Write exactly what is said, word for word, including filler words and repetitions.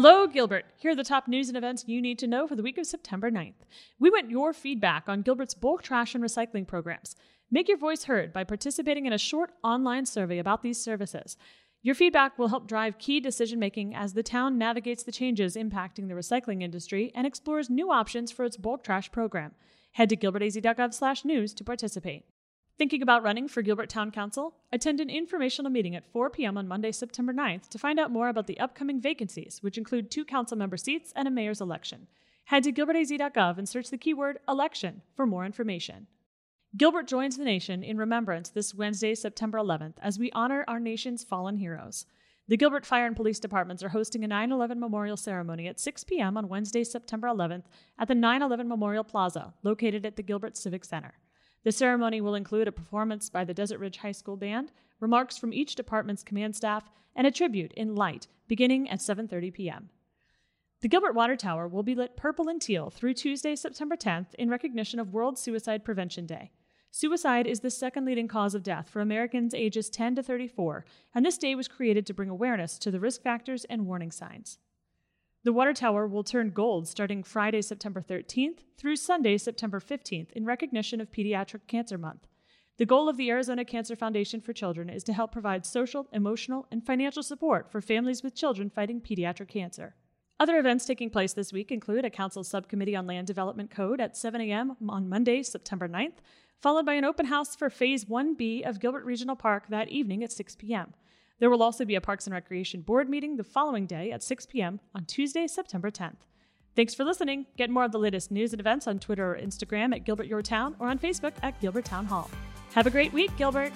Hello, Gilbert. Here are the top news and events you need to know for the week of September ninth. We want your feedback on Gilbert's bulk trash and recycling programs. Make your voice heard by participating in a short online survey about these services. Your feedback will help drive key decision-making as the town navigates the changes impacting the recycling industry and explores new options for its bulk trash program. Head to gilbert a z dot gov slash news to participate. Thinking about running for Gilbert Town Council? Attend an informational meeting at four p.m. on Monday, September ninth to find out more about the upcoming vacancies, which include two council member seats and a mayor's election. Head to gilbert a z dot gov and search the keyword election for more information. Gilbert joins the nation in remembrance this Wednesday, September eleventh, as we honor our nation's fallen heroes. The Gilbert Fire and Police Departments are hosting a nine eleven memorial ceremony at six p.m. on Wednesday, September eleventh at the nine eleven Memorial Plaza, located at the Gilbert Civic Center. The ceremony will include a performance by the Desert Ridge High School Band, remarks from each department's command staff, and a tribute in light, beginning at seven thirty p.m. The Gilbert Water Tower will be lit purple and teal through Tuesday, September tenth, in recognition of World Suicide Prevention Day. Suicide is the second leading cause of death for Americans ages ten to thirty-four, and this day was created to bring awareness to the risk factors and warning signs. The water tower will turn gold starting Friday, September thirteenth through Sunday, September fifteenth in recognition of Pediatric Cancer Month. The goal of the Arizona Cancer Foundation for Children is to help provide social, emotional, and financial support for families with children fighting pediatric cancer. Other events taking place this week include a council subcommittee on land development code at seven a.m. on Monday, September ninth, followed by an open house for Phase one B of Gilbert Regional Park that evening at six p.m. There will also be a Parks and Recreation Board meeting the following day at six p.m. on Tuesday, September tenth. Thanks for listening. Get more of the latest news and events on Twitter or Instagram at Gilbert Your Town or on Facebook at Gilbert Town Hall. Have a great week, Gilbert!